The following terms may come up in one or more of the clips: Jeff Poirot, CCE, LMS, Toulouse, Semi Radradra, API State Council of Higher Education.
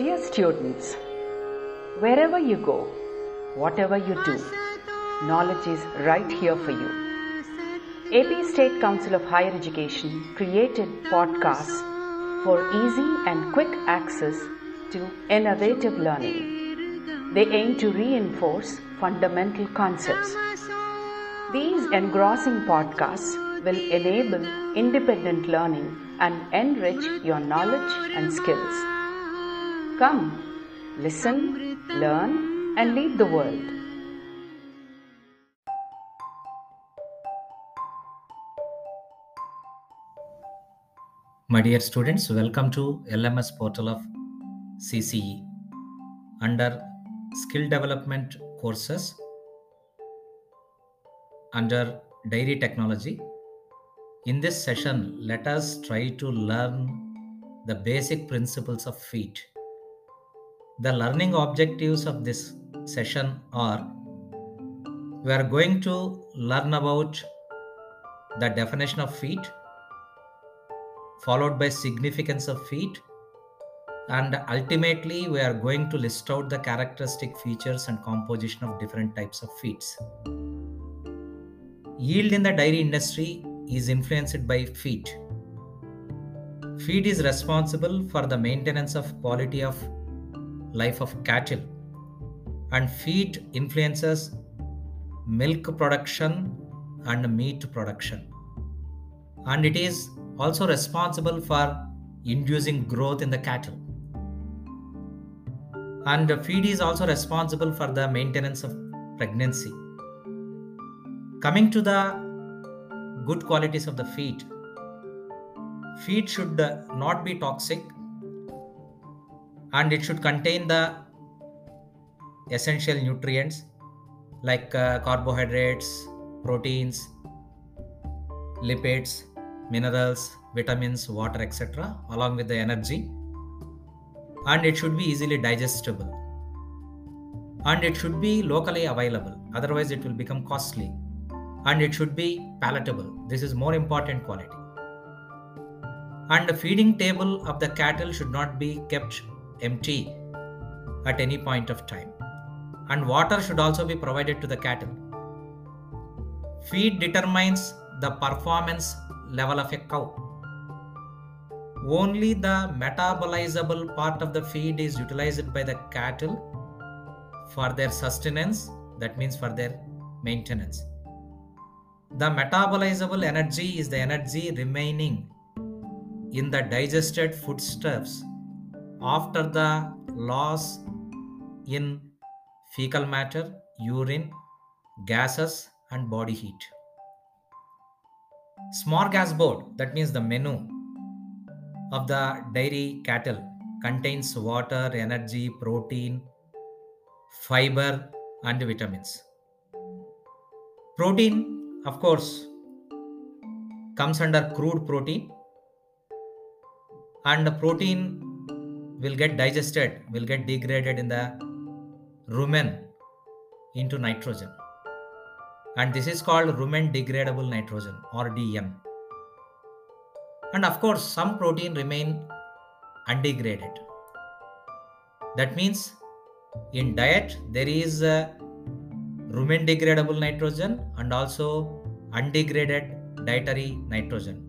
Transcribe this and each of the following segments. Dear students, wherever you go, whatever you do, knowledge is right here for you. API State Council of Higher Education created podcasts for easy and quick access to innovative learning. They aim to reinforce fundamental concepts. These engrossing podcasts will enable independent learning and enrich your knowledge and skills. Come, listen, learn, and lead the world. My dear students, welcome to LMS portal of CCE. Under skill development courses, under dairy technology, in this session, let us try to learn the basic principles of feed. The learning objectives of this session are, we are going to learn about the definition of feed, followed by significance of feed, and ultimately we are going to list out the characteristic features and composition of different types of feeds. Yield in the dairy industry is influenced by feed. Feed is responsible for the maintenance of quality of life of cattle, and feed influences milk production and meat production, and it is also responsible for inducing growth in the cattle, and feed is also responsible for the maintenance of pregnancy. Coming to the good qualities of the feed, feed should not be toxic, and it should contain the essential nutrients like carbohydrates, proteins, lipids, minerals, vitamins, water, etc., along with the energy. And it should be easily digestible. And it should be locally available, otherwise it will become costly. And it should be palatable. This is more important quality. And the feeding table of the cattle should not be kept empty at any point of time, and water should also be provided to the cattle. Feed determines the performance level of a cow. Only the metabolizable part of the feed is utilized by the cattle for their sustenance, that means for their maintenance. The metabolizable energy is the energy remaining in the digested foodstuffs after the loss in fecal matter, urine, gases, and body heat. Smorgasbord, that means the menu of the dairy cattle, contains water, energy, protein, fiber, and vitamins. Protein, of course, comes under crude protein, and the protein will get digested, will get degraded in the rumen into nitrogen. And this is called rumen degradable nitrogen, or DM. And of course, some protein remain undegraded. That means in diet, there is rumen degradable nitrogen and also undegraded dietary nitrogen.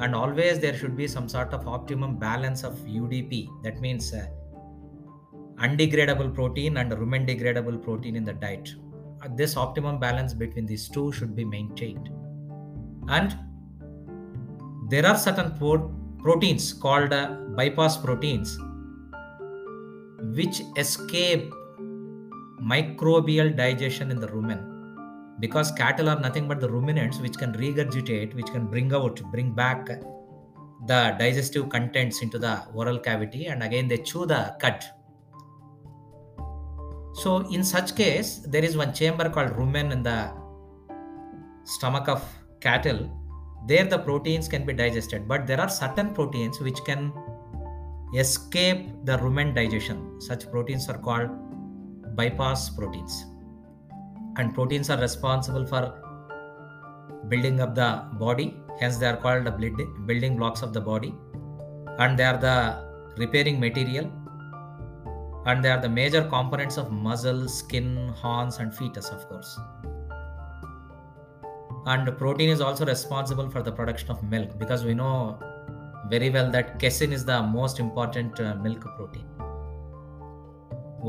And always there should be some sort of optimum balance of UDP, that means undegradable protein and rumen degradable protein in the diet. This optimum balance between these two should be maintained. And there are certain proteins called bypass proteins which escape microbial digestion in the rumen, because cattle are nothing but the ruminants which can regurgitate, which can bring back the digestive contents into the oral cavity, and again they chew the cud. So in such case, there is one chamber called rumen in the stomach of cattle. There the proteins can be digested, but there are certain proteins which can escape the rumen digestion. Such proteins are called bypass proteins. And proteins are responsible for building up the body, hence they are called the building blocks of the body, and they are the repairing material, and they are the major components of muscle, skin, horns, and fetus, of course. And protein is also responsible for the production of milk, because we know very well that casein is the most important milk protein.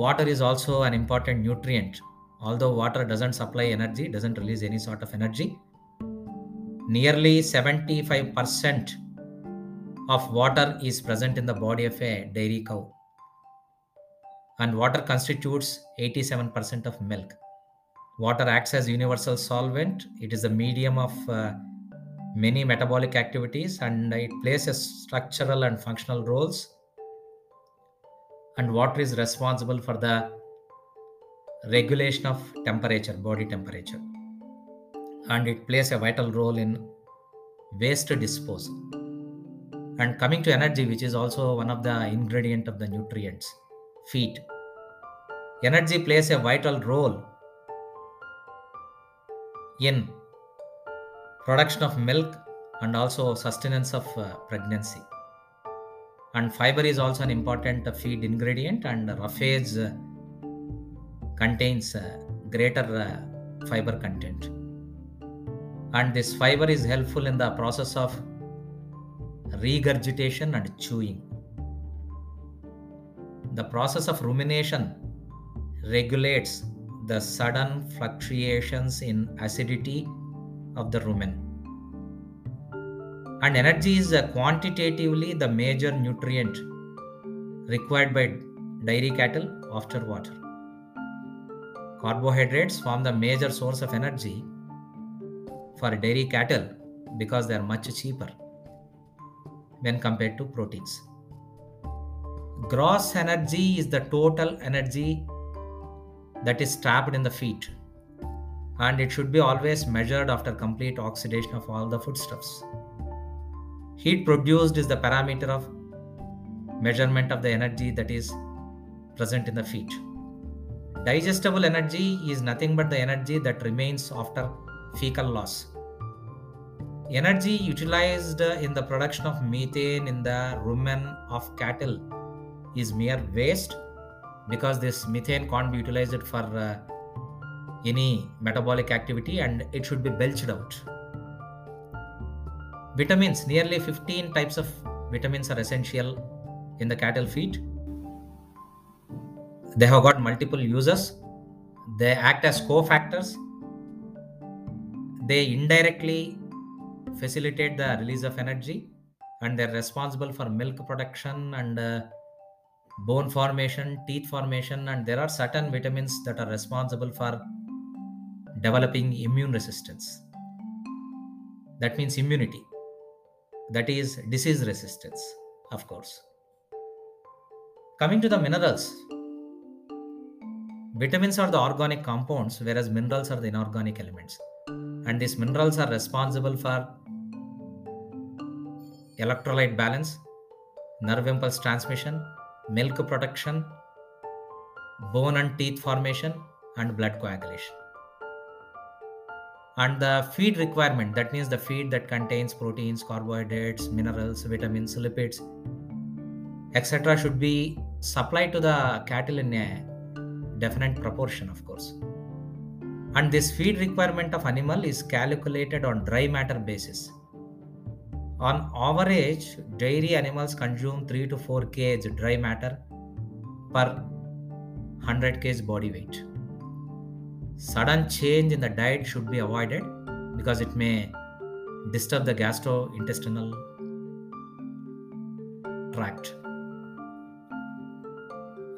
Water is also an important nutrient. Although water doesn't supply energy, doesn't release any sort of energy, nearly 75% of water is present in the body of a dairy cow. And water constitutes 87% of milk. Water acts as universal solvent. It is the medium of many metabolic activities, and it plays a structural and functional roles. And water is responsible for the regulation of temperature, body temperature. And it plays a vital role in waste disposal. And coming to energy, which is also one of the ingredients of the nutrients, feed. Energy plays a vital role in production of milk and also sustenance of pregnancy. And fiber is also an important feed ingredient, and roughage contains greater fiber content. And this fiber is helpful in the process of regurgitation and chewing. The process of rumination regulates the sudden fluctuations in acidity of the rumen. And energy is quantitatively the major nutrient required by dairy cattle after water. Carbohydrates form the major source of energy for dairy cattle because they are much cheaper when compared to proteins. Gross energy is the total energy that is trapped in the feed, and it should be always measured after complete oxidation of all the foodstuffs. Heat produced is the parameter of measurement of the energy that is present in the feed. Digestible energy is nothing but the energy that remains after fecal loss. Energy utilized in the production of methane in the rumen of cattle is mere waste, because this methane can't be utilized for any metabolic activity, and it should be belched out. Vitamins, nearly 15 types of vitamins are essential in the cattle feed. They have got multiple uses. They act as cofactors. They indirectly facilitate the release of energy, and they're responsible for milk production and bone formation, teeth formation, and there are certain vitamins that are responsible for developing immune resistance. That means immunity. That is disease resistance, of course. Coming to the minerals. Vitamins are the organic compounds, whereas minerals are the inorganic elements. And these minerals are responsible for electrolyte balance, nerve impulse transmission, milk production, bone and teeth formation, and blood coagulation. And the feed requirement, that means the feed that contains proteins, carbohydrates, minerals, vitamins, lipids, etc., should be supplied to the cattle in a definite proportion, of course. And this feed requirement of animal is calculated on dry matter basis. On average, dairy animals consume 3 to 4 kg dry matter per 100 kg body weight. Sudden change in the diet should be avoided because it may disturb the gastrointestinal tract.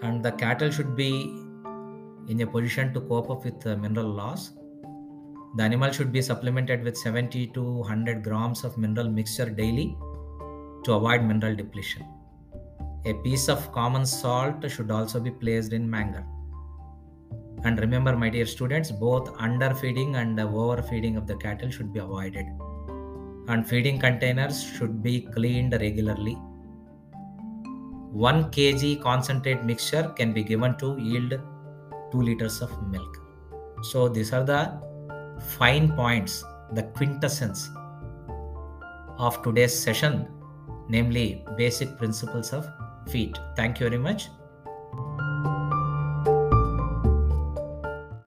And the cattle should be in a position to cope up with mineral loss. The animal should be supplemented with 70 to 100 grams of mineral mixture daily to avoid mineral depletion. A piece of common salt should also be placed in manure. And remember, my dear students, both underfeeding and overfeeding of the cattle should be avoided. And feeding containers should be cleaned regularly. 1 kg concentrate mixture can be given to yield 2 liters of milk. So these are the fine points, the quintessence of today's session, namely basic principles of feed. Thank you very much.